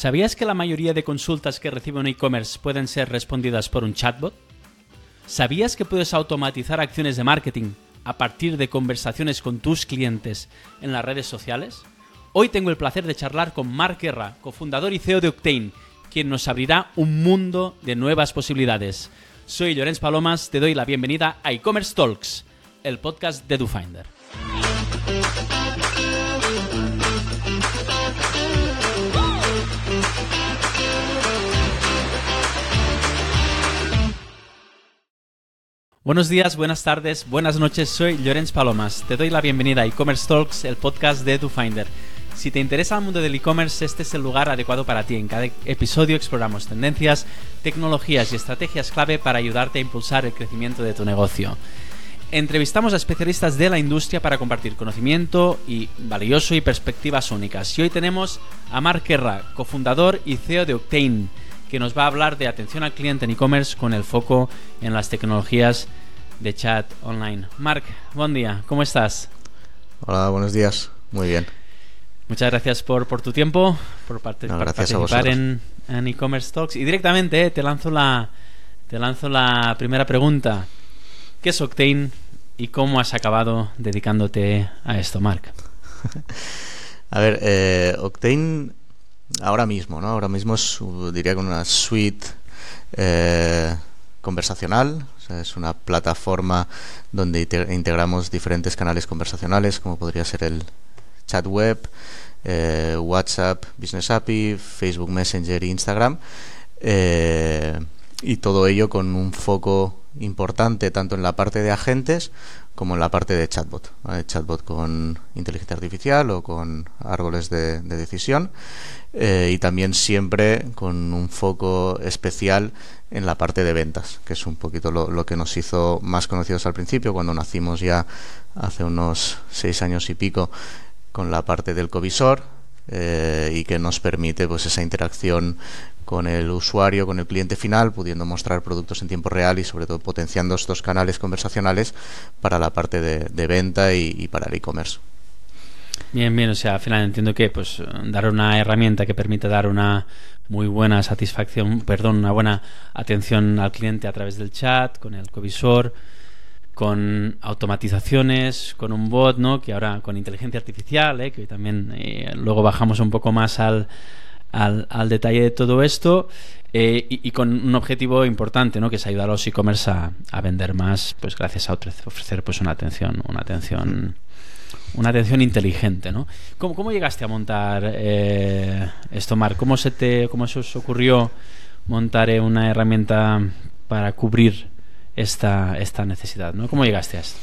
¿Sabías que la mayoría de consultas que recibe un e-commerce pueden ser respondidas por un chatbot? ¿Sabías que puedes automatizar acciones de marketing a partir de conversaciones con tus clientes en las redes sociales? Hoy tengo el placer de charlar con Marc Guerra, cofundador y CEO de Octane, quien nos abrirá un mundo de nuevas posibilidades. Soy Llorenç Palomas, te doy la bienvenida a E-Commerce Talks, el podcast de DoFinder. Buenos días, buenas tardes, buenas noches, soy Llorenç Palomas. Te doy la bienvenida a E-Commerce Talks, el podcast de DoFinder. Si te interesa el mundo del e-commerce, este es el lugar adecuado para ti. En cada episodio exploramos tendencias, tecnologías y estrategias clave para ayudarte a impulsar el crecimiento de tu negocio. Entrevistamos a especialistas de la industria para compartir conocimiento y valioso y perspectivas únicas. Y hoy tenemos a Marc Guerra, cofundador y CEO de Octane, que nos va a hablar de atención al cliente en e-commerce con el foco en las tecnologías de chat online. Marc, buen día, ¿cómo estás? Hola, buenos días, muy bien. Muchas gracias por tu tiempo, por participar en e-commerce Talks. Y directamente te lanzo la primera pregunta. ¿Qué es Octane y cómo has acabado dedicándote a esto, Marc? A ver, Octane... Ahora mismo, ¿no? Ahora mismo es, diría que una suite conversacional, o sea, es una plataforma donde integramos diferentes canales conversacionales, como podría ser el chat web, WhatsApp, Business API, Facebook Messenger e Instagram, y todo ello con un foco importante tanto en la parte de agentes como en la parte de chatbot, ¿vale? Chatbot con inteligencia artificial o con árboles de decisión, y también siempre con un foco especial en la parte de ventas, que es un poquito lo que nos hizo más conocidos al principio cuando nacimos ya hace unos 6 años y pico con la parte del covisor, y que nos permite pues esa interacción con el usuario, con el cliente final, pudiendo mostrar productos en tiempo real y sobre todo potenciando estos canales conversacionales para la parte de venta y para el e-commerce. Bien, bien, o sea, al final entiendo que pues dar una herramienta que permite dar una muy buena satisfacción, una buena atención al cliente a través del chat, con el covisor, con automatizaciones, con un bot, ¿no? Que ahora con inteligencia artificial, que hoy también luego bajamos un poco más al detalle de todo esto, y con un objetivo importante, ¿no? Que es ayudar a los e-commerce a vender más, pues gracias a ofrecer pues una atención inteligente, ¿no? ¿Cómo llegaste a montar esto, Marc? ¿Cómo se os ocurrió montar una herramienta para cubrir esta necesidad, ¿no? ¿Cómo llegaste a esto?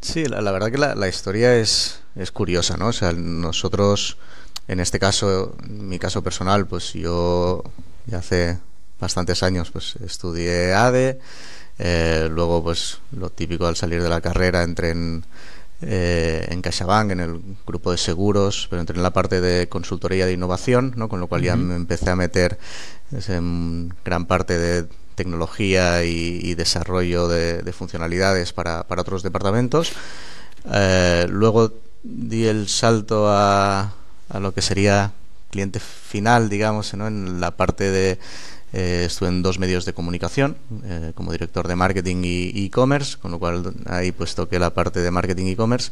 Sí, la verdad que la historia es curiosa, ¿no? O sea, nosotros en este caso, en mi caso personal, pues yo ya hace bastantes años pues estudié ADE, luego pues lo típico al salir de la carrera entré en CaixaBank, en el grupo de seguros, pero entré en la parte de consultoría de innovación, ¿no? Con lo cual ya me empecé a meter en gran parte de tecnología y desarrollo de funcionalidades para otros departamentos. Luego di el salto a lo que sería cliente final, digamos, ¿no? En la parte de... estuve en 2 medios de comunicación, como director de marketing y e-commerce, con lo cual ahí pues toqué la parte de marketing y e-commerce.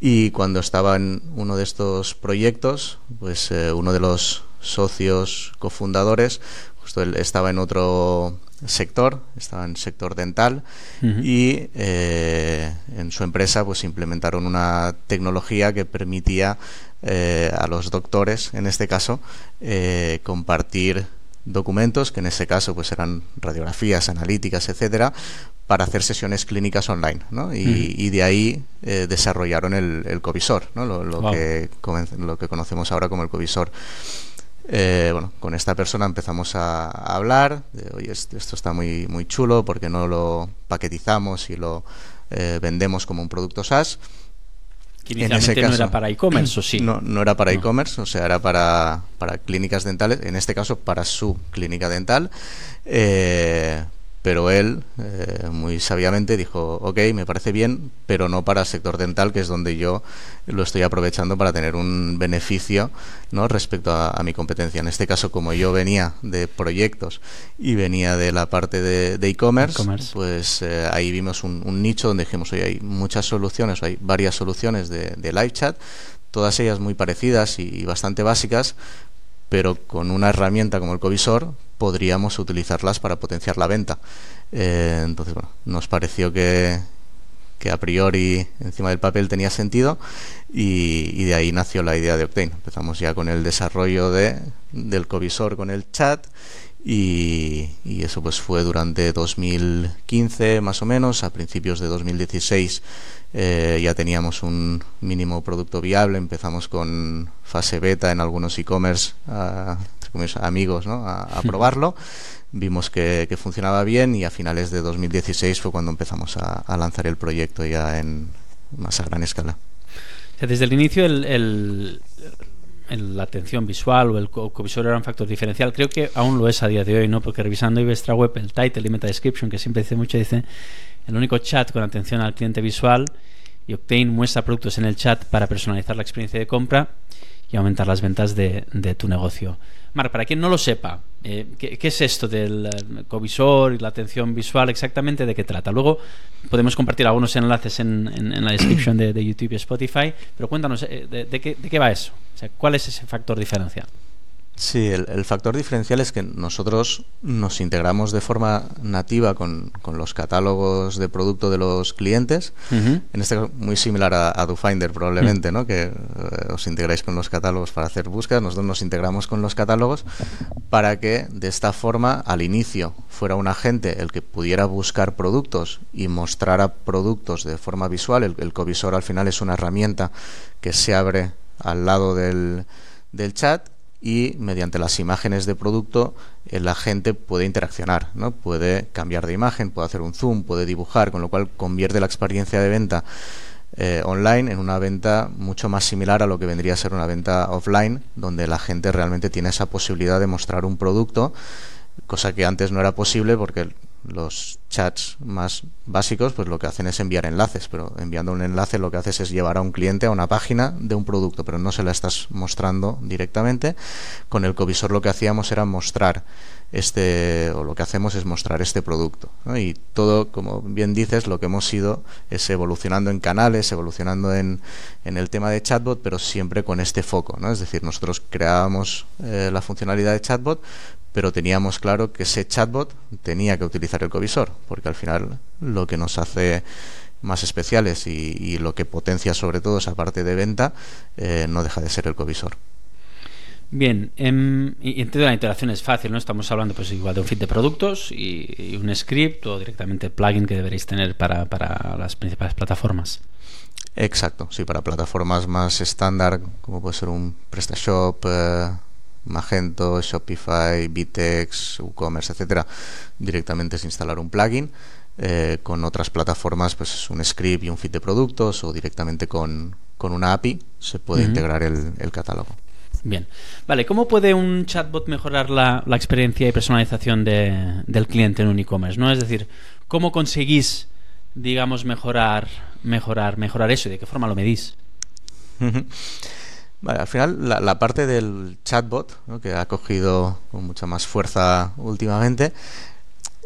Y cuando estaba en uno de estos proyectos, pues uno de los socios cofundadores, justo él estaba en otro sector, estaba en sector dental, y en su empresa pues implementaron una tecnología que permitía a los doctores, en este caso, compartir documentos, que en ese caso pues eran radiografías, analíticas, etcétera, para hacer sesiones clínicas online, ¿no? Y de ahí desarrollaron el covisor, ¿no? Lo que conocemos ahora como el covisor. Bueno, con esta persona empezamos a hablar de, oye, esto está muy, muy chulo, porque no lo paquetizamos y lo vendemos como un producto SaaS. Que inicialmente en ese caso, no era para e-commerce, ¿o sí? No era para e-commerce, o sea, era para clínicas dentales, en este caso para su clínica dental, pero él muy sabiamente dijo, ok, me parece bien, pero no para el sector dental, que es donde yo lo estoy aprovechando para tener un beneficio, ¿no?, respecto a mi competencia. En este caso, como yo venía de proyectos y venía de la parte de e-commerce, pues ahí vimos un nicho donde dijimos, oye, hay muchas soluciones, hay varias soluciones de live chat, todas ellas muy parecidas y bastante básicas, pero con una herramienta como el Covisor podríamos utilizarlas para potenciar la venta. Entonces, bueno, nos pareció que a priori encima del papel tenía sentido y de ahí nació la idea de Octane. Empezamos ya con el desarrollo del Covisor con el chat y eso pues fue durante 2015 más o menos. A principios de 2016 ya teníamos un mínimo producto viable, empezamos con fase beta en algunos e-commerce amigos, ¿no?, a probarlo. Vimos que funcionaba bien y a finales de 2016 fue cuando empezamos a lanzar el proyecto ya en más a gran escala. O sea, desde el inicio la atención visual o el Covisor era un factor diferencial. Creo que aún lo es a día de hoy, ¿no? Porque revisando vuestra web, el title y meta description, que siempre dice mucho, dice el único chat con atención al cliente visual, y Octane muestra productos en el chat para personalizar la experiencia de compra y aumentar las ventas de tu negocio. Marc, para quien no lo sepa, ¿qué es esto del Covisor y la atención visual? Exactamente, ¿de qué trata? Luego podemos compartir algunos enlaces en la descripción de YouTube y Spotify, pero cuéntanos de qué va eso. O sea, ¿cuál es ese factor diferencial? Sí, el factor diferencial es que nosotros nos integramos de forma nativa con los catálogos de producto de los clientes. Uh-huh. En este caso, muy similar a DoFinder probablemente, ¿no?, que os integráis con los catálogos para hacer búsquedas. Nosotros nos integramos con los catálogos para que de esta forma al inicio fuera un agente el que pudiera buscar productos y mostrara productos de forma visual. El Covisor al final es una herramienta que se abre al lado del chat y mediante las imágenes de producto la gente puede interaccionar, ¿no? Puede cambiar de imagen, puede hacer un zoom, puede dibujar, con lo cual convierte la experiencia de venta online en una venta mucho más similar a lo que vendría a ser una venta offline, donde la gente realmente tiene esa posibilidad de mostrar un producto, cosa que antes no era posible porque los chats más básicos pues lo que hacen es enviar enlaces, pero enviando un enlace lo que haces es llevar a un cliente a una página de un producto, pero no se la estás mostrando directamente. Con el Covisor lo que hacíamos era mostrar lo que hacemos es mostrar este producto, ¿no? Y todo, como bien dices, lo que hemos ido es evolucionando en canales, evolucionando en el tema de chatbot, pero siempre con este foco, ¿no? Es decir, nosotros creábamos la funcionalidad de chatbot, pero teníamos claro que ese chatbot tenía que utilizar el Covisor, porque al final lo que nos hace más especiales y lo que potencia sobre todo esa parte de venta no deja de ser el Covisor. Bien, y entiendo la integración es fácil, ¿no? Estamos hablando pues igual de un feed de productos y un script o directamente el plugin que deberéis tener para las principales plataformas. Exacto, sí, para plataformas más estándar como puede ser un PrestaShop, Magento, Shopify, Bitex, WooCommerce, etcétera, directamente es instalar un plugin. Con otras plataformas pues es un script y un feed de productos, o directamente con una API se puede integrar el catálogo. Bien, vale, ¿cómo puede un chatbot mejorar la experiencia y personalización del cliente en un e-commerce, ¿no? Es decir, ¿cómo conseguís, digamos, mejorar eso y de qué forma lo medís? Vale, al final la parte del chatbot, ¿no?, que ha cogido con mucha más fuerza últimamente,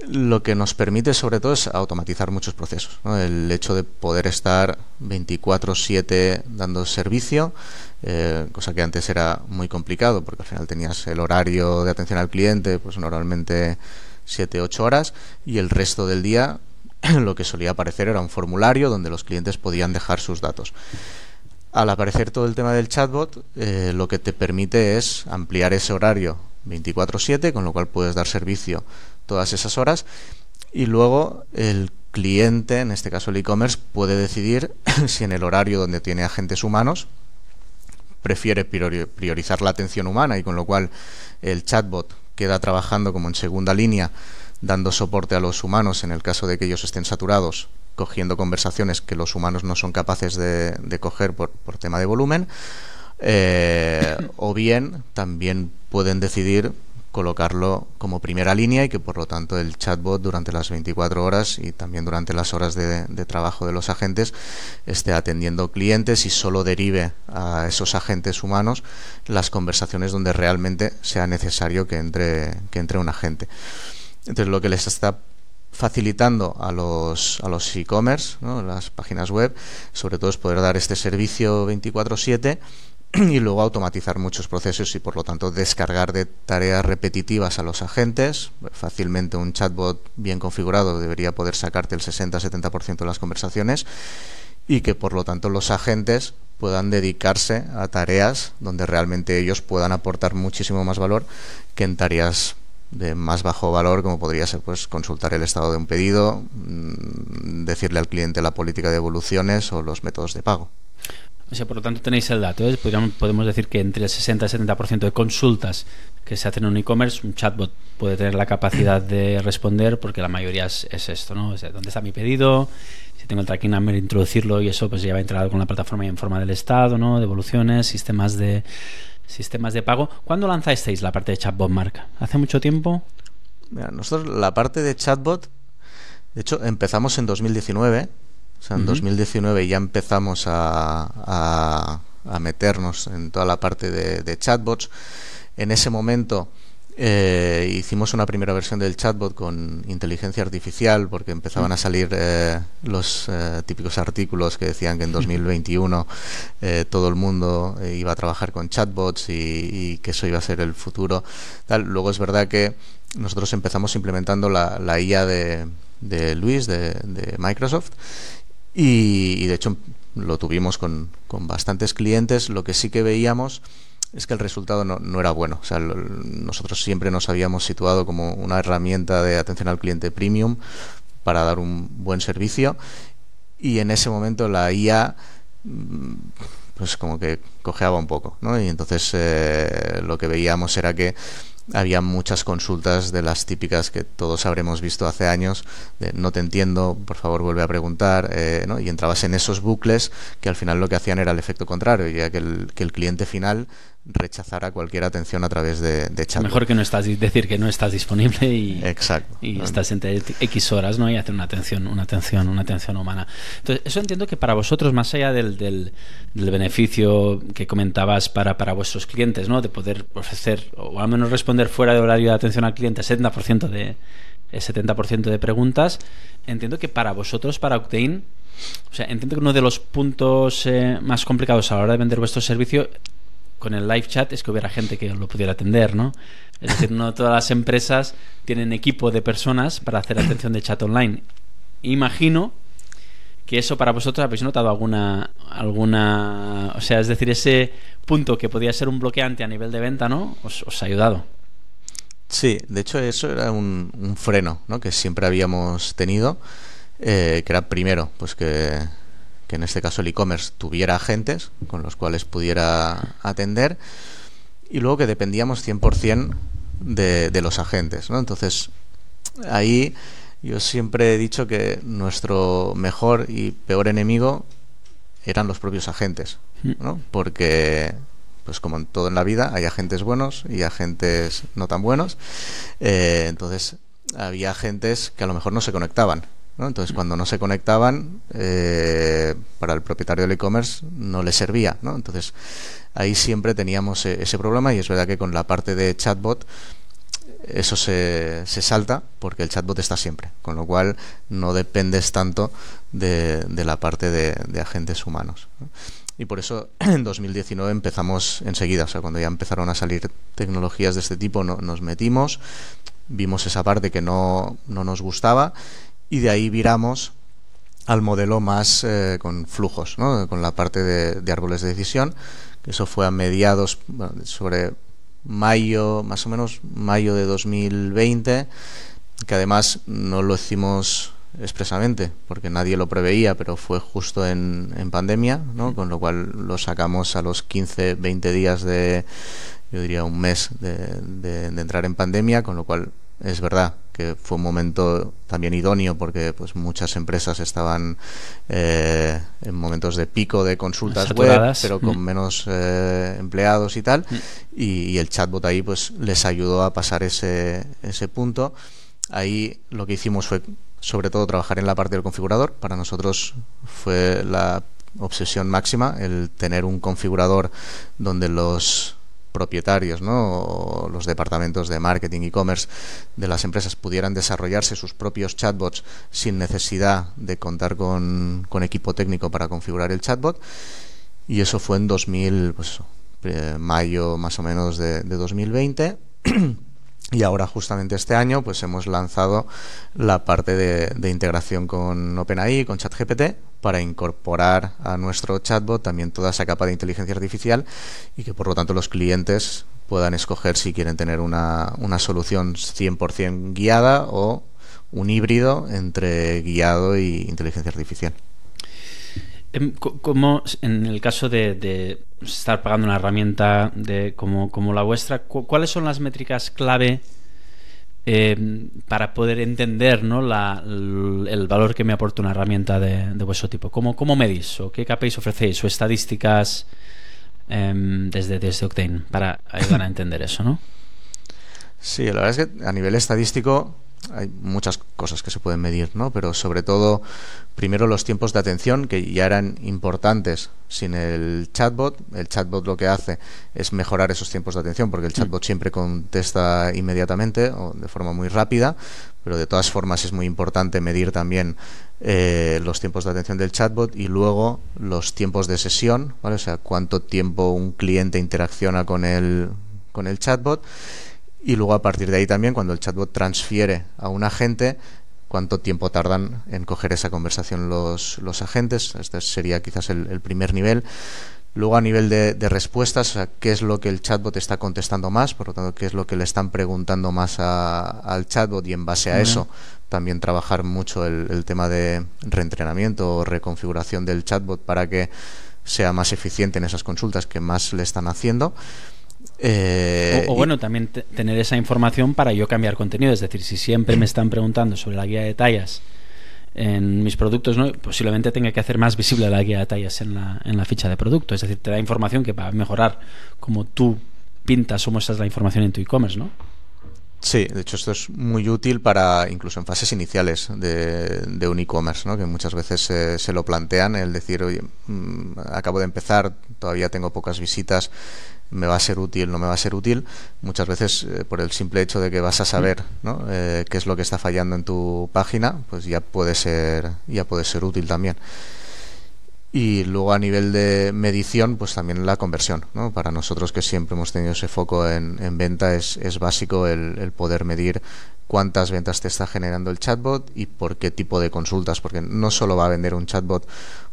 lo que nos permite sobre todo es automatizar muchos procesos, ¿no? El hecho de poder estar 24/7 dando servicio, cosa que antes era muy complicado porque al final tenías el horario de atención al cliente, pues normalmente 7-8 horas, y el resto del día lo que solía aparecer era un formulario donde los clientes podían dejar sus datos. Al aparecer todo el tema del chatbot, lo que te permite es ampliar ese horario 24/7, con lo cual puedes dar servicio todas esas horas, y luego el cliente, en este caso el e-commerce, puede decidir si en el horario donde tiene agentes humanos prefiere priorizar la atención humana, y con lo cual el chatbot queda trabajando como en segunda línea, dando soporte a los humanos en el caso de que ellos estén saturados, cogiendo conversaciones que los humanos no son capaces de coger por tema de volumen, o bien también pueden decidir colocarlo como primera línea y que por lo tanto el chatbot durante las 24 horas y también durante las horas de trabajo de los agentes esté atendiendo clientes y solo derive a esos agentes humanos las conversaciones donde realmente sea necesario que entre un agente. Entonces lo que les está facilitando a los e-commerce, ¿no?, las páginas web, sobre todo es poder dar este servicio 24/7 y luego automatizar muchos procesos y por lo tanto descargar de tareas repetitivas a los agentes. Fácilmente un chatbot bien configurado debería poder sacarte el 60-70% de las conversaciones y que por lo tanto los agentes puedan dedicarse a tareas donde realmente ellos puedan aportar muchísimo más valor que en tareas de más bajo valor, como podría ser pues consultar el estado de un pedido, decirle al cliente la política de devoluciones o los métodos de pago. O sea, por lo tanto tenéis el dato, ¿eh? Podemos decir que entre el 60 y el 70% de consultas que se hacen en un e-commerce, un chatbot puede tener la capacidad de responder, porque la mayoría es esto, ¿no? O sea, ¿dónde está mi pedido? Si tengo el tracking number, introducirlo, y eso pues ya va integrado con la plataforma y en forma del estado, ¿no? Devoluciones, sistemas de pago. ¿Cuándo lanzasteis la parte de chatbot, Marc? ¿Hace mucho tiempo? Mira, nosotros la parte de chatbot, de hecho, empezamos en 2019. O sea, en 2019 ya empezamos a meternos en toda la parte de chatbots. En ese momento hicimos una primera versión del chatbot con inteligencia artificial, porque empezaban a salir los típicos artículos que decían que en 2021 todo el mundo iba a trabajar con chatbots y que eso iba a ser el futuro. Tal. Luego es verdad que nosotros empezamos implementando la IA de Luis de Microsoft. Y de hecho lo tuvimos con bastantes clientes. Lo que sí que veíamos es que el resultado no era bueno. O sea, nosotros siempre nos habíamos situado como una herramienta de atención al cliente premium para dar un buen servicio, y en ese momento la IA pues como que cojeaba un poco, ¿no? Y entonces lo que veíamos era que había muchas consultas de las típicas que todos habremos visto hace años, de no te entiendo, por favor vuelve a preguntar, ¿no? Y entrabas en esos bucles que al final lo que hacían era el efecto contrario, ya que el cliente final rechazara cualquier atención a través de chat. Mejor que no estás, decir que no estás disponible y, exacto, y estás entre X horas, ¿no?, y hacer una atención humana. Entonces, eso entiendo que para vosotros, más allá del beneficio que comentabas para vuestros clientes, ¿no?, de poder ofrecer o al menos responder fuera de horario de atención al cliente 70% de preguntas, entiendo que para vosotros, para Octane, o sea, entiendo que uno de los puntos más complicados a la hora de vender vuestro servicio con el live chat es que hubiera gente que lo pudiera atender, ¿no? Es decir, no todas las empresas tienen equipo de personas para hacer atención de chat online. Imagino que eso para vosotros habéis notado alguna, o sea, es decir, ese punto que podía ser un bloqueante a nivel de venta, ¿no?, os ha ayudado. Sí, de hecho eso era un freno, ¿no?, que siempre habíamos tenido, que era primero, pues que en este caso el e-commerce tuviera agentes con los cuales pudiera atender, y luego que dependíamos 100% de los agentes, ¿no? Entonces ahí yo siempre he dicho que nuestro mejor y peor enemigo eran los propios agentes, ¿no?, porque pues como en todo en la vida hay agentes buenos y agentes no tan buenos, entonces había agentes que a lo mejor no se conectaban, ¿no? Entonces cuando no se conectaban, para el propietario del e-commerce no le servía, ¿no? Entonces ahí siempre teníamos ese problema, y es verdad que con la parte de chatbot eso se salta, porque el chatbot está siempre, con lo cual no dependes tanto de la parte de agentes humanos, ¿no? Y por eso en 2019 empezamos enseguida, o sea, cuando ya empezaron a salir tecnologías de este tipo nos metimos, vimos esa parte que no nos gustaba, y de ahí viramos al modelo más con flujos, ¿no?, con la parte de árboles de decisión. Eso fue a mediados, sobre mayo, más o menos mayo de 2020, que además no lo hicimos expresamente porque nadie lo preveía, pero fue justo en pandemia, ¿no? Con lo cual lo sacamos a los 15-20 días de, yo diría un mes de entrar en pandemia, con lo cual es verdad que fue un momento también idóneo porque pues muchas empresas estaban en momentos de pico de consultas saturadas, web, pero con menos empleados y tal, y el chatbot ahí pues les ayudó a pasar ese punto. Ahí lo que hicimos fue sobre todo trabajar en la parte del configurador. Para nosotros fue la obsesión máxima el tener un configurador donde los propietarios, ¿no?, o los departamentos de marketing y e-commerce de las empresas pudieran desarrollarse sus propios chatbots sin necesidad de contar con equipo técnico para configurar el chatbot. Y eso fue en mayo más o menos de 2020. Y ahora justamente este año pues hemos lanzado la parte de integración con OpenAI, con ChatGPT, para incorporar a nuestro chatbot también toda esa capa de inteligencia artificial y que por lo tanto los clientes puedan escoger si quieren tener una solución 100% guiada o un híbrido entre guiado y inteligencia artificial. ¿Cómo, en el caso de estar pagando una herramienta como la vuestra, cuáles son las métricas clave para poder entender, ¿no?, el valor que me aporta una herramienta de vuestro tipo? ¿Cómo medís? ¿O qué KPIs ofrecéis? ¿O estadísticas desde Octane para ayudar a entender eso, ¿no? Sí, la verdad es que a nivel estadístico hay muchas cosas que se pueden medir, ¿no?, pero sobre todo, primero los tiempos de atención, que ya eran importantes sin el chatbot. El chatbot lo que hace es mejorar esos tiempos de atención, porque el chatbot siempre contesta inmediatamente o de forma muy rápida, pero de todas formas es muy importante medir también los tiempos de atención del chatbot y luego los tiempos de sesión, ¿vale? O sea, cuánto tiempo un cliente interacciona con el chatbot. Y luego a partir de ahí también, cuando el chatbot transfiere a un agente, cuánto tiempo tardan en coger esa conversación los agentes. Este sería quizás el primer nivel. Luego a nivel de respuestas, o sea, qué es lo que el chatbot está contestando más, por lo tanto qué es lo que le están preguntando más al chatbot, y en base a eso también trabajar mucho el tema de reentrenamiento o reconfiguración del chatbot para que sea más eficiente en esas consultas que más le están haciendo. También tener esa información para yo cambiar contenido. Es decir, si siempre me están preguntando sobre la guía de tallas en mis productos, ¿no?, posiblemente tenga que hacer más visible la guía de tallas en la ficha de producto. Es decir, te da información que va a mejorar como tú pintas o muestras la información en tu e-commerce, ¿no? Sí, de hecho esto es muy útil para incluso en fases iniciales de un e-commerce, ¿no?, que muchas veces se lo plantean, el decir, oye, acabo de empezar, todavía tengo pocas visitas, ¿me va a ser útil, no me va a ser útil? Muchas veces por el simple hecho de que vas a saber, ¿no?, qué es lo que está fallando en tu página, pues ya puede ser útil también. Y luego a nivel de medición, pues también la conversión, ¿no? Para nosotros, que siempre hemos tenido ese foco en venta, es básico el poder medir cuántas ventas te está generando el chatbot y por qué tipo de consultas, porque no solo va a vender un chatbot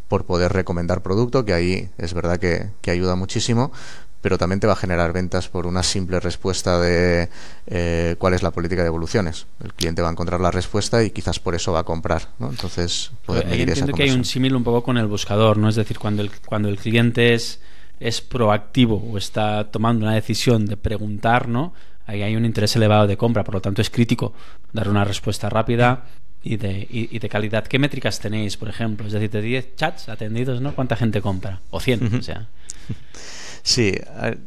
por poder recomendar producto, que ahí es verdad que ayuda muchísimo, pero también te va a generar ventas por una simple respuesta de cuál es la política de devoluciones. El cliente va a encontrar la respuesta y quizás por eso va a comprar, ¿no? Entonces, poder medir esa conversión. Entiendo que hay un símil un poco con el buscador, ¿no? Es decir, cuando el cliente es proactivo o está tomando una decisión de preguntar, ¿no?, ahí hay un interés elevado de compra. Por lo tanto, es crítico dar una respuesta rápida y de calidad. ¿Qué métricas tenéis, por ejemplo? Es decir, de 10 chats atendidos, ¿no?, ¿cuánta gente compra? O 100, o sea. Sí,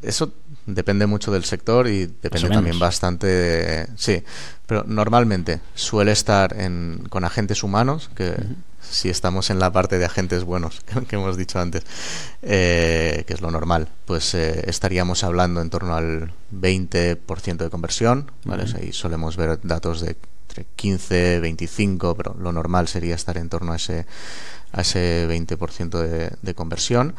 eso depende mucho del sector y depende también bastante de... Sí, pero normalmente suele estar con agentes humanos, que si estamos en la parte de agentes buenos, que hemos dicho antes, que es lo normal, pues estaríamos hablando en torno al 20% de conversión, ¿vale? O sea, ahí solemos ver datos de entre 15, 25, pero lo normal sería estar en torno a ese 20% de conversión.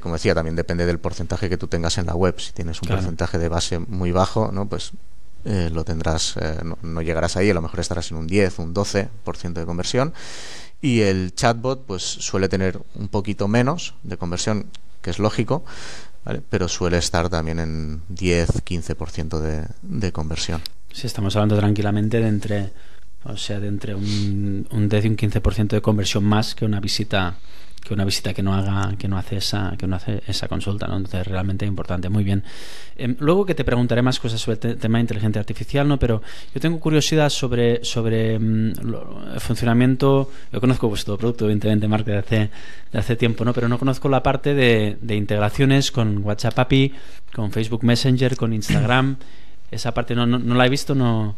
Como decía, también depende del porcentaje que tú tengas en la web. Si tienes un porcentaje de base muy bajo, ¿no?, pues lo tendrás, no llegarás ahí, a lo mejor estarás en un 10, un 12% de conversión. Y el chatbot pues suele tener un poquito menos de conversión, que es lógico, ¿vale?, pero suele estar también en 10, 15% de conversión. Sí, estamos hablando tranquilamente de entre un 10 y un 15% de conversión más que una visita que una visita que no hace esa consulta, ¿no? Entonces, realmente importante. Muy bien. Luego que te preguntaré más cosas sobre el tema de inteligencia artificial, ¿no? Pero yo tengo curiosidad sobre el funcionamiento. Yo conozco vuestro producto, evidentemente, Marc, de hace tiempo, ¿no? Pero no conozco la parte de integraciones con WhatsApp API, con Facebook Messenger, con Instagram. Esa parte no la he visto, no.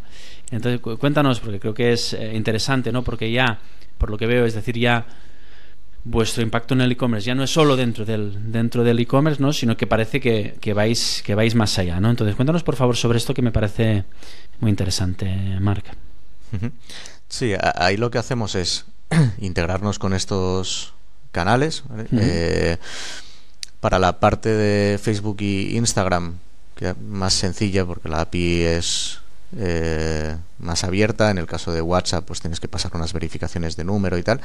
Entonces, cuéntanos, porque creo que es interesante, ¿no? Porque ya, por lo que veo, es decir, ya vuestro impacto en el e-commerce ya no es solo dentro del e-commerce, ¿no? Sino que parece que vais más allá, ¿no? Entonces, cuéntanos, por favor, sobre esto, que me parece muy interesante, Marc. Sí, ahí lo que hacemos es integrarnos con estos canales, ¿vale? Uh-huh. Para la parte de Facebook y Instagram, que es más sencilla porque la API es más abierta. En el caso de WhatsApp, pues tienes que pasar unas verificaciones de número y tal,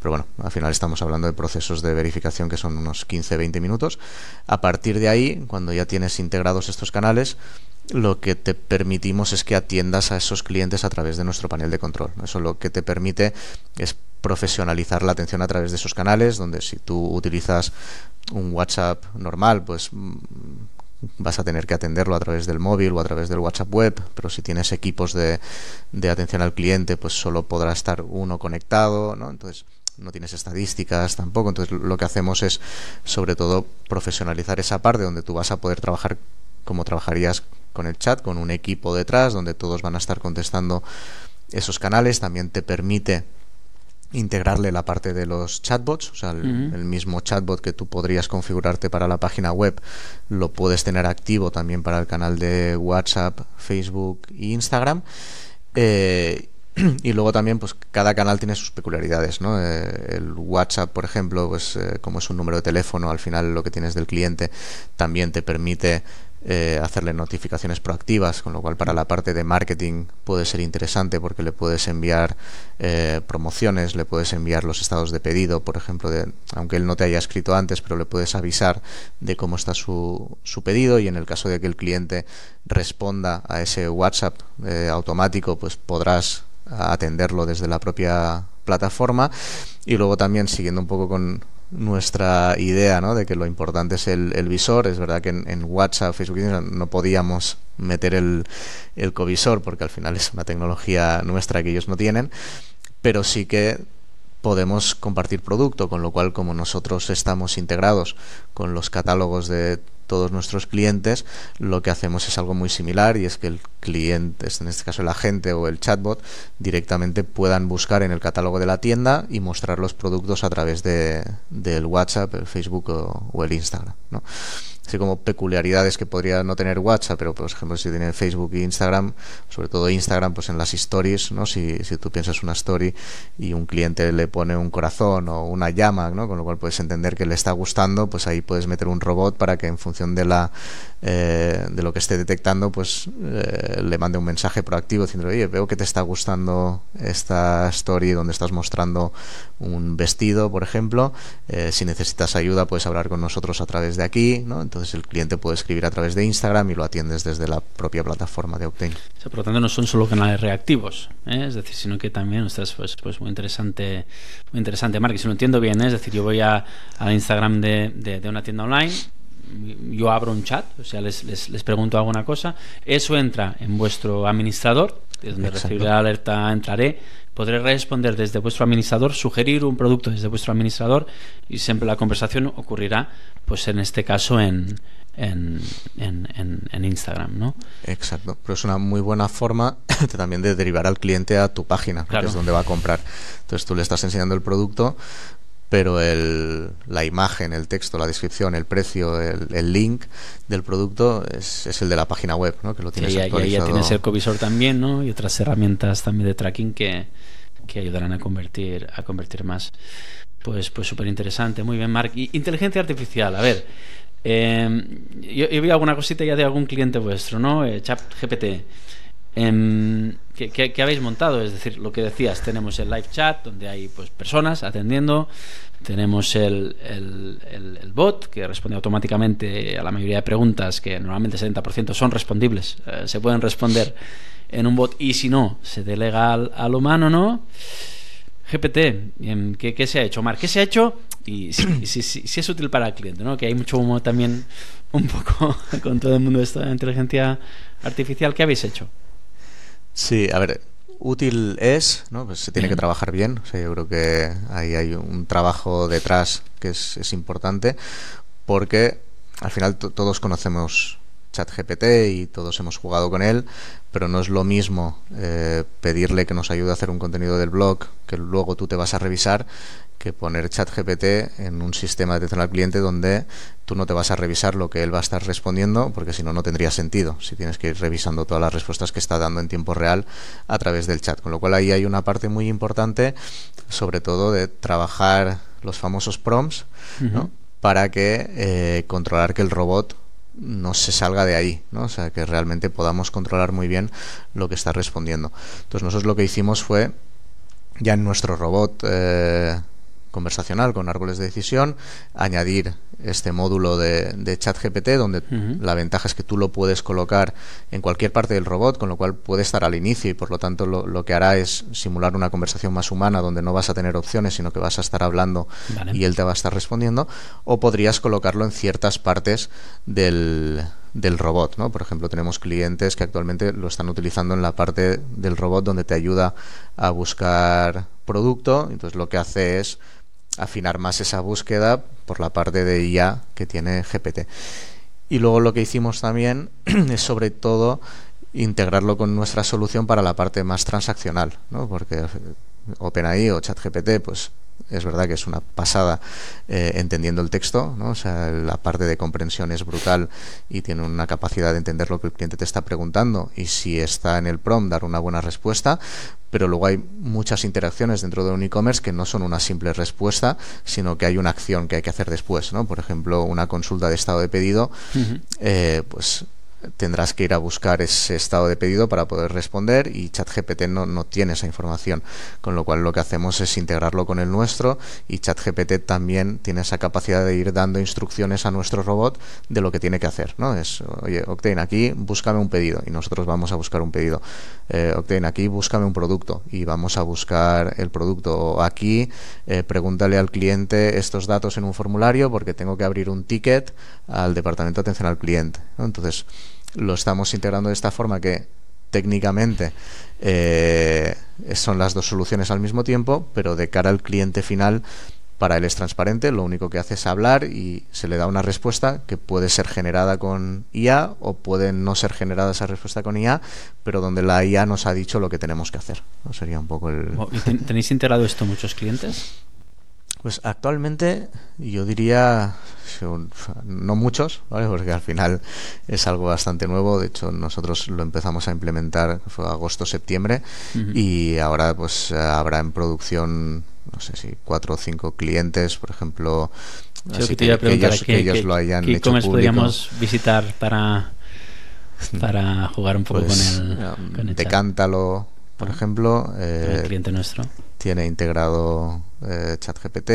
pero bueno, al final estamos hablando de procesos de verificación que son unos 15-20 minutos. A partir de ahí, cuando ya tienes integrados estos canales, lo que te permitimos es que atiendas a esos clientes a través de nuestro panel de control. Eso lo que te permite es profesionalizar la atención a través de esos canales, donde si tú utilizas un WhatsApp normal, pues vas a tener que atenderlo a través del móvil o a través del WhatsApp web, pero si tienes equipos de atención al cliente, pues solo podrá estar uno conectado, ¿no? Entonces no tienes estadísticas tampoco. Entonces lo que hacemos es, sobre todo, profesionalizar esa parte donde tú vas a poder trabajar como trabajarías con el chat, con un equipo detrás, donde todos van a estar contestando esos canales. También te permite integrarle la parte de los chatbots, o sea, el mismo chatbot que tú podrías configurarte para la página web, lo puedes tener activo también para el canal de WhatsApp, Facebook e Instagram. Y luego también, pues cada canal tiene sus peculiaridades, ¿no? El WhatsApp, por ejemplo, pues como es un número de teléfono, al final lo que tienes del cliente también te permite hacerle notificaciones proactivas, con lo cual para la parte de marketing puede ser interesante, porque le puedes enviar promociones, le puedes enviar los estados de pedido, por ejemplo, aunque él no te haya escrito antes, pero le puedes avisar de cómo está su pedido, y en el caso de que el cliente responda a ese WhatsApp automático, pues podrás atenderlo desde la propia plataforma. Y luego también, siguiendo un poco con nuestra idea, ¿no?, de que lo importante es el visor. Es verdad que en WhatsApp, Facebook no podíamos meter el covisor, porque al final es una tecnología nuestra que ellos no tienen, pero sí que podemos compartir producto, con lo cual, como nosotros estamos integrados con los catálogos de todos nuestros clientes, lo que hacemos es algo muy similar, y es que el cliente, en este caso el agente o el chatbot, directamente puedan buscar en el catálogo de la tienda y mostrar los productos a través del WhatsApp, el Facebook o el Instagram, ¿no? Así como peculiaridades que podría no tener WhatsApp, pero por ejemplo si tiene Facebook e Instagram, sobre todo Instagram, pues en las stories, ¿no? Si tú piensas una story y un cliente le pone un corazón o una llama, ¿no?, con lo cual puedes entender que le está gustando, pues ahí puedes meter un robot para que en función de lo que esté detectando, pues le mande un mensaje proactivo diciendo: oye, veo que te está gustando esta story donde estás mostrando un vestido, por ejemplo, si necesitas ayuda puedes hablar con nosotros a través de aquí, ¿no? Entonces el cliente puede escribir a través de Instagram y lo atiendes desde la propia plataforma de Optin. O sea, por lo tanto, no son solo canales reactivos, ¿eh? Es decir, sino que también, pues muy interesante, Marc, si lo entiendo bien, ¿eh? Es decir, yo voy a Instagram de una tienda online, yo abro un chat, o sea, les pregunto alguna cosa, eso entra en vuestro administrador, de donde recibiré la alerta, entraré, podré responder desde vuestro administrador, sugerir un producto desde vuestro administrador, y siempre la conversación ocurrirá, pues en este caso, en Instagram, ¿no? Exacto, pero es una muy buena forma también de derivar al cliente a tu página, claro, que es donde va a comprar. Entonces tú le estás enseñando el producto, pero la imagen, el texto, la descripción, el precio, el link del producto es el de la página web, ¿no?, que lo tienes actualizado. Y ya tienes el covisor también, ¿no?, y otras herramientas también de tracking que ayudarán a convertir más. Pues súper interesante. Muy bien, Marc. Y inteligencia artificial, a ver, yo vi alguna cosita ya de algún cliente vuestro, ¿no? ChatGPT. ¿Qué habéis montado? Es decir, lo que decías, tenemos el live chat donde hay, pues, personas atendiendo, tenemos el bot que responde automáticamente a la mayoría de preguntas, que normalmente el 70% son respondibles, se pueden responder en un bot, y si no, se delega al humano, ¿no? GPT, ¿qué se ha hecho, Omar? ¿Qué se ha hecho? Y si es útil para el cliente, ¿no? Que hay mucho humo también, un poco, con todo el mundo de esta inteligencia artificial. ¿Qué habéis hecho? Sí, a ver, útil es, ¿no? Pues se tiene que trabajar bien. O sea, yo creo que ahí hay un trabajo detrás que es importante, porque al final todos conocemos ChatGPT y todos hemos jugado con él, pero no es lo mismo pedirle que nos ayude a hacer un contenido del blog que luego tú te vas a revisar, que poner ChatGPT en un sistema de atención al cliente donde tú no te vas a revisar lo que él va a estar respondiendo, porque si no, no tendría sentido, si tienes que ir revisando todas las respuestas que está dando en tiempo real a través del chat. Con lo cual ahí hay una parte muy importante, sobre todo de trabajar los famosos prompts, ¿no? Para que controlar que el robot no se salga de ahí, ¿no? O sea, que realmente podamos controlar muy bien lo que está respondiendo. Entonces nosotros lo que hicimos fue, ya en nuestro robot conversacional con árboles de decisión, añadir este módulo de ChatGPT, donde la ventaja es que tú lo puedes colocar en cualquier parte del robot, con lo cual puede estar al inicio y por lo tanto lo que hará es simular una conversación más humana, donde no vas a tener opciones, sino que vas a estar hablando y él te va a estar respondiendo. O podrías colocarlo en ciertas partes del robot, ¿no? Por ejemplo, tenemos clientes que actualmente lo están utilizando en la parte del robot donde te ayuda a buscar producto. Entonces lo que hace es afinar más esa búsqueda por la parte de IA que tiene GPT. Y luego lo que hicimos también es, sobre todo, integrarlo con nuestra solución para la parte más transaccional, ¿no? Porque OpenAI o ChatGPT, pues es verdad que es una pasada entendiendo el texto, ¿no? O sea, la parte de comprensión es brutal y tiene una capacidad de entender lo que el cliente te está preguntando, y si está en el prompt, dar una buena respuesta. Pero luego hay muchas interacciones dentro de un e-commerce que no son una simple respuesta, sino que hay una acción que hay que hacer después, ¿no? Por ejemplo, una consulta de estado de pedido, pues tendrás que ir a buscar ese estado de pedido para poder responder, y ChatGPT no tiene esa información, con lo cual lo que hacemos es integrarlo con el nuestro, y ChatGPT también tiene esa capacidad de ir dando instrucciones a nuestro robot de lo que tiene que hacer, ¿no? Es, oye, Octane, aquí búscame un pedido, y nosotros vamos a buscar un pedido. Octane, aquí búscame un producto, y vamos a buscar el producto. O aquí pregúntale al cliente estos datos en un formulario, porque tengo que abrir un ticket al departamento de atención al cliente, ¿no? Entonces lo estamos integrando de esta forma que técnicamente son las dos soluciones al mismo tiempo, pero de cara al cliente final, para él es transparente, lo único que hace es hablar y se le da una respuesta que puede ser generada con IA o puede no ser generada esa respuesta con IA, pero donde la IA nos ha dicho lo que tenemos que hacer, ¿no? Sería un poco el... ¿Tenéis integrado esto muchos clientes? Pues actualmente yo diría no muchos, ¿vale? Porque al final es algo bastante nuevo. De hecho, nosotros lo empezamos a implementar fue agosto-septiembre y ahora pues habrá en producción, no sé si 4 o 5 clientes, por ejemplo. Sí, así que ellos lo hayan hecho público. ¿Qué podríamos visitar para jugar un poco pues, con el Decántalo, por ejemplo, el cliente nuestro tiene integrado ChatGPT.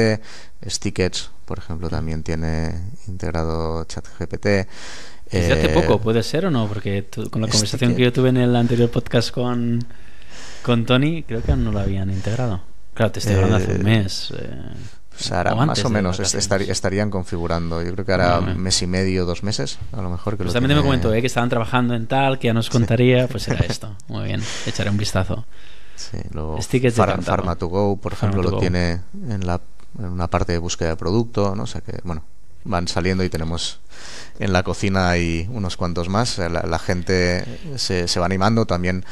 Stickets, por ejemplo, también tiene integrado ChatGPT. ¿Desde hace poco puede ser o no? Porque con la conversación que yo tuve en el anterior podcast con Tony, creo que aún no lo habían integrado. Claro, te estoy hablando hace un mes. Pues ahora, o más o menos, estarían configurando. Yo creo que ahora mes y medio, 2 meses, a lo mejor. Que pues lo también me comentó que estaban trabajando en tal, que ya nos contaría. Sí. Pues era esto. Muy bien, echaré un vistazo. Sí, luego Pharma2Go, por ejemplo, lo tiene en una parte de búsqueda de producto, ¿no? O sea que, bueno, van saliendo y tenemos en la cocina hay unos cuantos más. La gente se va animando también.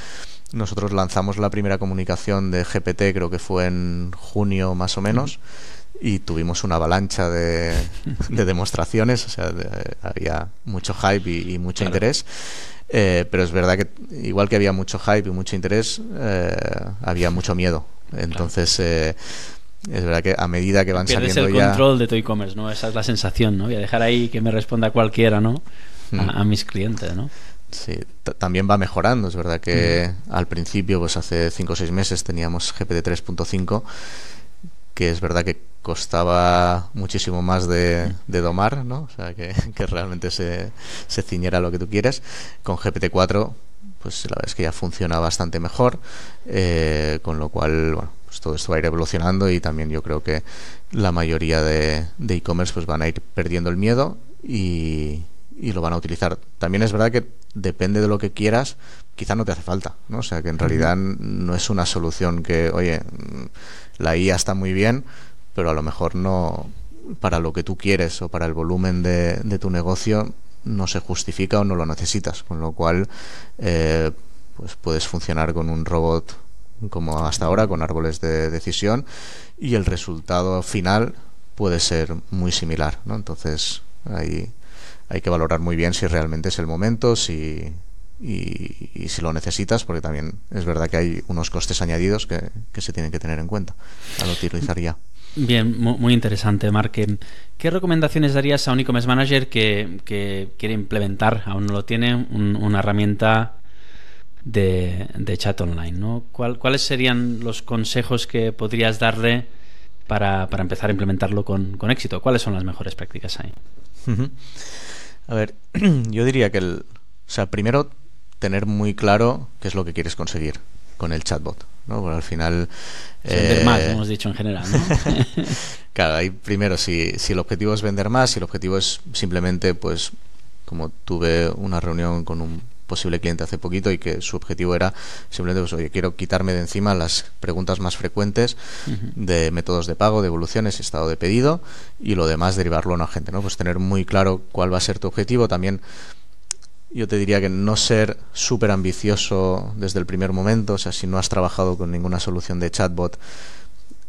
Nosotros lanzamos la primera comunicación de GPT, creo que fue en junio más o menos, y tuvimos una avalancha de demostraciones. O sea, había mucho hype y mucho interés. Pero es verdad que igual que había mucho hype y mucho interés, había mucho miedo. Entonces es verdad que a medida que van pierdes saliendo el control de tu e-commerce, ¿no? Esa es la sensación, ¿no? Voy a dejar ahí que me responda cualquiera, ¿no? A mis clientes, ¿no? Sí, también va mejorando. Es verdad que al principio, pues hace 5 o 6 meses teníamos GPT 3.5, que es verdad que costaba muchísimo más de domar, ¿no? O sea, que realmente se ciñera lo que tú quieres. Con GPT-4, pues la verdad es que ya funciona bastante mejor, con lo cual, bueno, pues todo esto va a ir evolucionando y también yo creo que la mayoría de e-commerce pues van a ir perdiendo el miedo y lo van a utilizar. También es verdad que depende de lo que quieras, quizá no te hace falta, ¿no? O sea, que en realidad no es una solución que, oye, la IA está muy bien, pero a lo mejor no, para lo que tú quieres o para el volumen de tu negocio, no se justifica o no lo necesitas, con lo cual pues puedes funcionar con un robot como hasta ahora, con árboles de decisión, y el resultado final puede ser muy similar, ¿no? Entonces ahí hay que valorar muy bien si realmente es el momento, y si lo necesitas, porque también es verdad que hay unos costes añadidos que se tienen que tener en cuenta al utilizar ya. Bien, muy interesante, Marc. ¿Qué recomendaciones darías a un e-commerce manager que quiere implementar, aún no lo tiene, una herramienta de chat online, ¿no? ¿Cuáles serían los consejos que podrías darle para empezar a implementarlo con éxito? ¿Cuáles son las mejores prácticas ahí? A ver, yo diría que primero tener muy claro qué es lo que quieres conseguir con el chatbot, ¿no? Porque al final vender más, hemos dicho en general, ¿no? Claro, ahí primero si el objetivo es vender más, si el objetivo es simplemente, pues como tuve una reunión con un posible cliente hace poquito y que su objetivo era simplemente, pues oye, quiero quitarme de encima las preguntas más frecuentes de métodos de pago, de devoluciones, estado de pedido y lo demás derivarlo a un agente, ¿no? Pues tener muy claro cuál va a ser tu objetivo. También yo te diría que no ser súper ambicioso desde el primer momento. O sea, si no has trabajado con ninguna solución de chatbot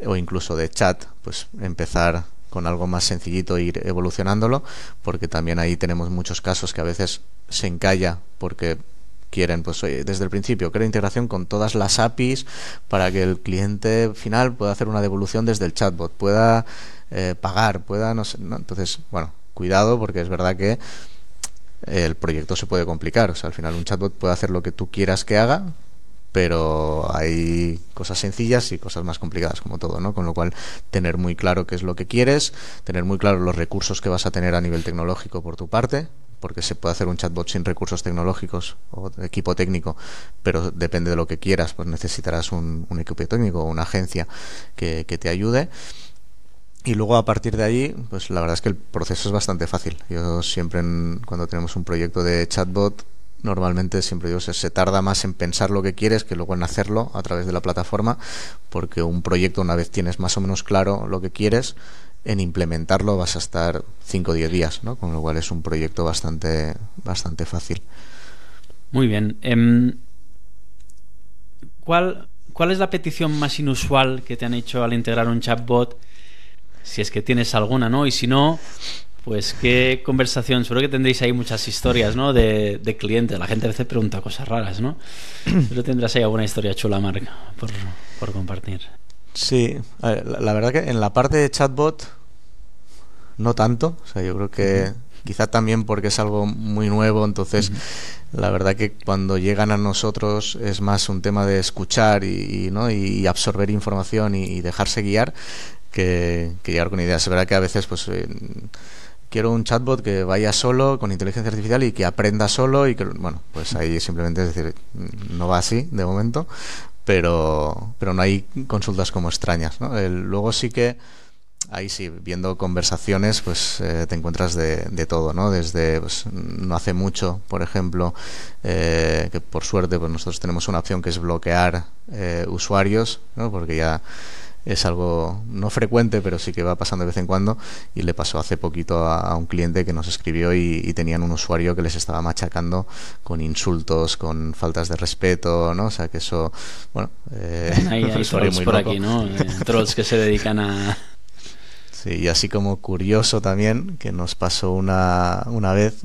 o incluso de chat, pues empezar con algo más sencillito e ir evolucionándolo, porque también ahí tenemos muchos casos que a veces se encalla porque quieren, pues oye, desde el principio crear integración con todas las APIs para que el cliente final pueda hacer una devolución desde el chatbot, pueda pagar, pueda, no sé, ¿no? Entonces, bueno, cuidado, porque es verdad que el proyecto se puede complicar. O sea, al final un chatbot puede hacer lo que tú quieras que haga, pero hay cosas sencillas y cosas más complicadas, como todo, ¿no? Con lo cual, tener muy claro qué es lo que quieres, tener muy claro los recursos que vas a tener a nivel tecnológico por tu parte, porque se puede hacer un chatbot sin recursos tecnológicos o equipo técnico, pero depende de lo que quieras, pues necesitarás un equipo técnico o una agencia que te ayude. Y luego, a partir de ahí, pues la verdad es que el proceso es bastante fácil. Yo siempre, cuando tenemos un proyecto de chatbot, normalmente siempre digo, se tarda más en pensar lo que quieres que luego en hacerlo a través de la plataforma, porque un proyecto, una vez tienes más o menos claro lo que quieres, en implementarlo vas a estar 5 o 10 días, ¿no? Con lo cual es un proyecto bastante fácil. Muy bien. ¿Cuál es la petición más inusual que te han hecho al integrar un chatbot? Si es que tienes alguna, ¿no? Y si no, pues qué conversación. Seguro que tendréis ahí muchas historias, ¿no? De clientes. La gente a veces pregunta cosas raras, ¿no? Pero tendrás ahí alguna historia chula, Marc, por compartir. Sí. A ver, la verdad que en la parte de chatbot no tanto. O sea, yo creo que quizá también porque es algo muy nuevo, entonces la verdad que cuando llegan a nosotros es más un tema de escuchar ¿no? y absorber información y dejarse guiar, que llegar con ideas. Es verdad que a veces, pues quiero un chatbot que vaya solo, con inteligencia artificial, y que aprenda solo, y que, bueno, pues ahí simplemente es decir, no va así de momento, pero no hay consultas como extrañas, ¿no? Luego sí que ahí sí, viendo conversaciones, pues te encuentras de todo, ¿no? Desde, pues, no hace mucho, por ejemplo, que por suerte, pues nosotros tenemos una opción que es bloquear usuarios, ¿no? Porque ya es algo no frecuente, pero sí que va pasando de vez en cuando, y le pasó hace poquito a un cliente que nos escribió y tenían un usuario que les estaba machacando con insultos, con faltas de respeto, ¿no? O sea, que eso, bueno, hay trolls por aquí, ¿no? Trolls que se dedican a... Sí, y así como curioso también, que nos pasó una vez,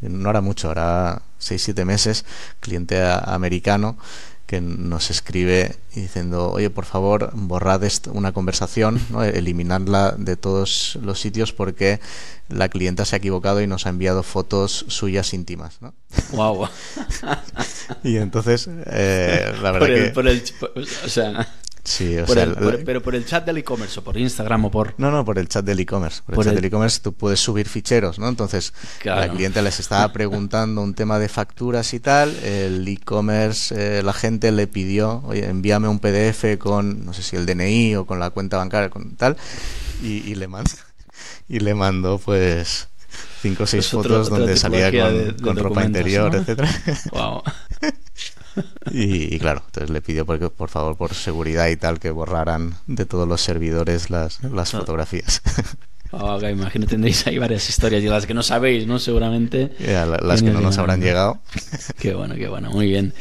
no hará mucho, hará 6-7 meses, cliente americano, que nos escribe diciendo, oye, por favor, borrad una conversación, ¿no? Eliminadla de todos los sitios porque la clienta se ha equivocado y nos ha enviado fotos suyas íntimas, ¿no? Wow. Y entonces, la verdad, por el, que... Por el, o sea... Sí, Sí, o sea, pero por el chat del e-commerce o por Instagram o por... No, por el chat del e-commerce. Por el chat del e-commerce tú puedes subir ficheros, ¿no? Entonces, claro, la cliente les estaba preguntando un tema de facturas y tal, el e-commerce, la gente le pidió, oye, envíame un PDF con, no sé si el DNI o con la cuenta bancaria, con tal, y le mandó pues 5 o 6 fotos donde salía con ropa interior, ¿no? Etcétera. Wow. Y claro, entonces le pidió porque, por favor, por seguridad y tal, que borraran de todos los servidores las fotografías. Ok, imagino tendréis ahí varias historias y las que no sabéis, ¿no? Seguramente. Yeah, las que no nos habrán llegado. Qué bueno, muy bien.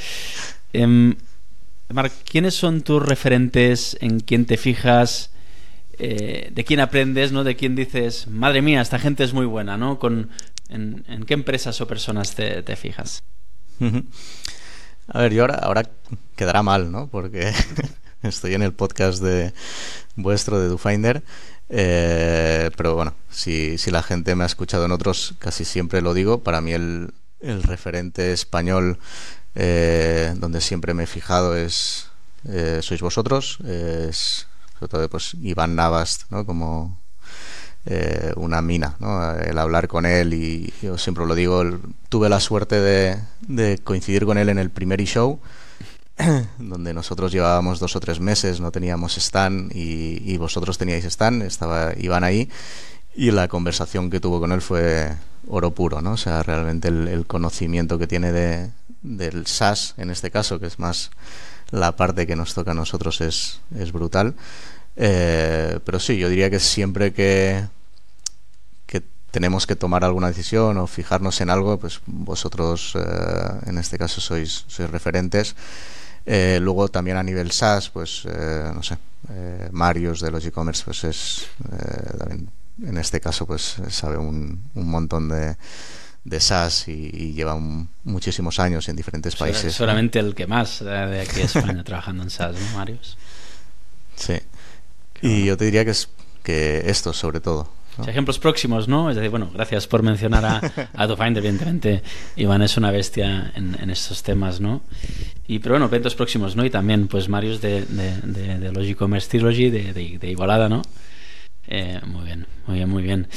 Marc, ¿quiénes son tus referentes? ¿En quién te fijas? ¿De quién aprendes? ¿No? ¿De quién dices, madre mía, esta gente es muy buena? ¿No? ¿En qué empresas o personas te fijas? Uh-huh. A ver, yo ahora quedará mal, ¿no? Porque estoy en el podcast vuestro de DoFinder, pero bueno, si la gente me ha escuchado en otros, casi siempre lo digo. Para mí el referente español donde siempre me he fijado es sois vosotros, es sobre todo pues Iván Navas, ¿no? Como una mina, ¿no? El hablar con él, y yo siempre lo digo, tuve la suerte de coincidir con él en el primer e-show, donde nosotros llevábamos 2 o 3 meses, no teníamos stand y vosotros teníais stand, estaba Iván ahí, y la conversación que tuvo con él fue oro puro, ¿no? O sea, realmente el conocimiento que tiene del SaaS, en este caso, que es más la parte que nos toca a nosotros, es brutal. Pero sí, yo diría que siempre que tenemos que tomar alguna decisión o fijarnos en algo, pues vosotros en este caso sois referentes. Luego también a nivel SaaS, pues no sé, Marius de Logicommerce, pues es también, en este caso, pues sabe un montón de SaaS y lleva muchísimos años en diferentes países. Solamente el que más de aquí España trabajando en SaaS, ¿no, Marius? Sí. Y yo te diría que esto, sobre todo, ¿no? O sea, ejemplos próximos, ¿no? Es decir, bueno, gracias por mencionar a DoFinder, evidentemente. Iván es una bestia en estos temas, ¿no? Pero bueno, eventos próximos, ¿no? Y también, pues, Marius de Logicommerce Trilogy, de Igualada, ¿no? Muy bien.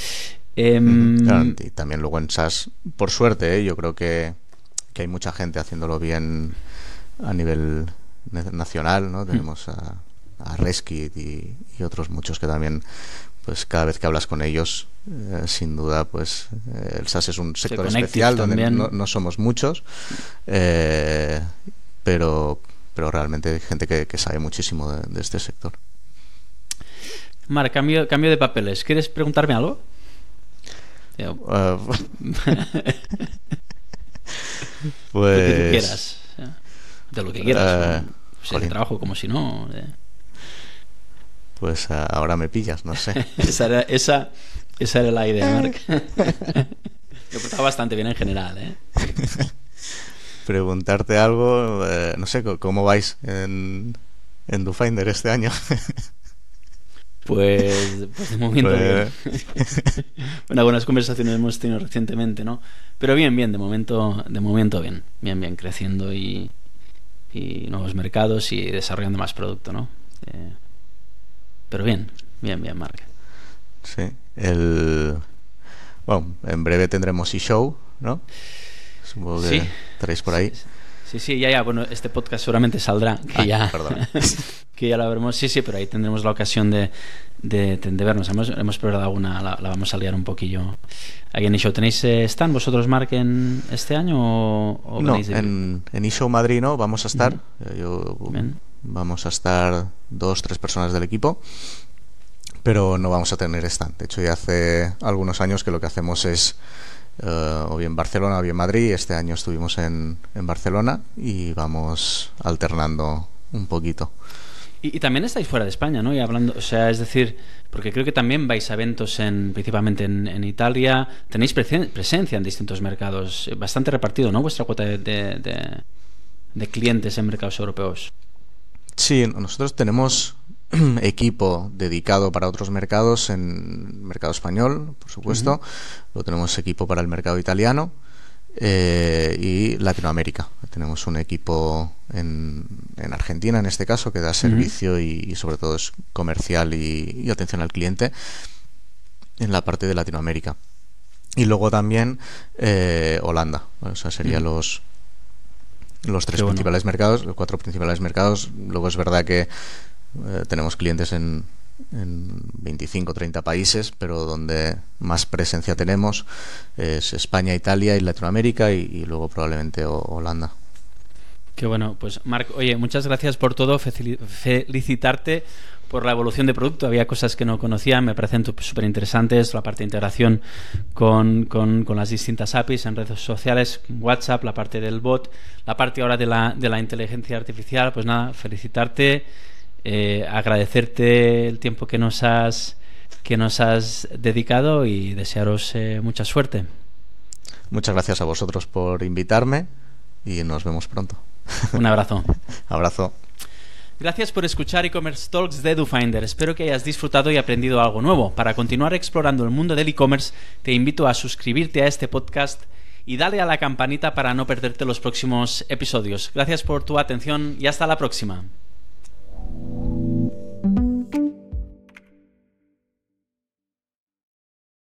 Claro, y también luego en SaaS, por suerte, yo creo que hay mucha gente haciéndolo bien a nivel nacional, ¿no? Tenemos a Reskit y otros muchos que también, pues cada vez que hablas con ellos, sin duda, pues el SaaS es un sector especial donde no somos muchos, pero realmente hay gente que sabe muchísimo de este sector. Marc, cambio de papeles. ¿Quieres preguntarme algo? Pues de lo que quieras. Si el trabajo como si no... Pues ahora me pillas, no sé. esa era la idea, Marc. Yo portaba bastante bien en general, ¿eh? Preguntarte algo, no sé, ¿cómo vais en DoFinder este año? Pues de momento bien. Bueno, algunas conversaciones hemos tenido recientemente, ¿no? Pero bien, de momento bien, creciendo y nuevos mercados y desarrollando más producto, ¿no? Pero bien, Marc. Sí. Bueno, en breve tendremos e-show, ¿no? Supongo que estaréis por ahí. Sí, ya. Bueno, este podcast seguramente saldrá. Que ya lo veremos. Sí, pero ahí tendremos la ocasión de vernos. Hemos preparado alguna, la vamos a liar un poquillo. Ahí en eShow tenéis stand vosotros, Marc, en este año o no, en eShow Madrid no, vamos a estar. Uh-huh. Vamos a estar 2 o 3 personas del equipo, pero no vamos a tener stand. De hecho, ya hace algunos años que lo que hacemos es o bien Barcelona o bien Madrid. Este año estuvimos en Barcelona y vamos alternando un poquito. Y también estáis fuera de España, ¿no? Y hablando, o sea, es decir, porque creo que también vais a eventos principalmente en Italia. Tenéis presencia en distintos mercados, bastante repartido, ¿no? Vuestra cuota de clientes en mercados europeos. Sí, nosotros tenemos equipo dedicado para otros mercados, en mercado español, por supuesto. Luego tenemos equipo para el mercado italiano y Latinoamérica. Tenemos un equipo en Argentina, en este caso, que da servicio y sobre todo es comercial y atención al cliente en la parte de Latinoamérica. Y luego también Holanda. O sea, serían los tres principales mercados, los cuatro principales mercados. Luego es verdad que tenemos clientes en 25 o 30 países, pero donde más presencia tenemos es España, Italia y Latinoamérica y luego probablemente Holanda. Qué bueno, pues Marc, oye, muchas gracias por todo, felicitarte por la evolución de producto. Había cosas que no conocía, me parecen súper interesantes, la parte de integración con las distintas APIs en redes sociales, WhatsApp, la parte del bot, la parte ahora de la inteligencia artificial. Pues nada, felicitarte, agradecerte el tiempo que nos has dedicado y desearos mucha suerte. Muchas gracias a vosotros por invitarme y nos vemos pronto. Un abrazo. Abrazo. Gracias por escuchar e-commerce Talks de Doofinder. Espero que hayas disfrutado y aprendido algo nuevo. Para continuar explorando el mundo del e-commerce, te invito a suscribirte a este podcast y dale a la campanita para no perderte los próximos episodios. Gracias por tu atención y hasta la próxima.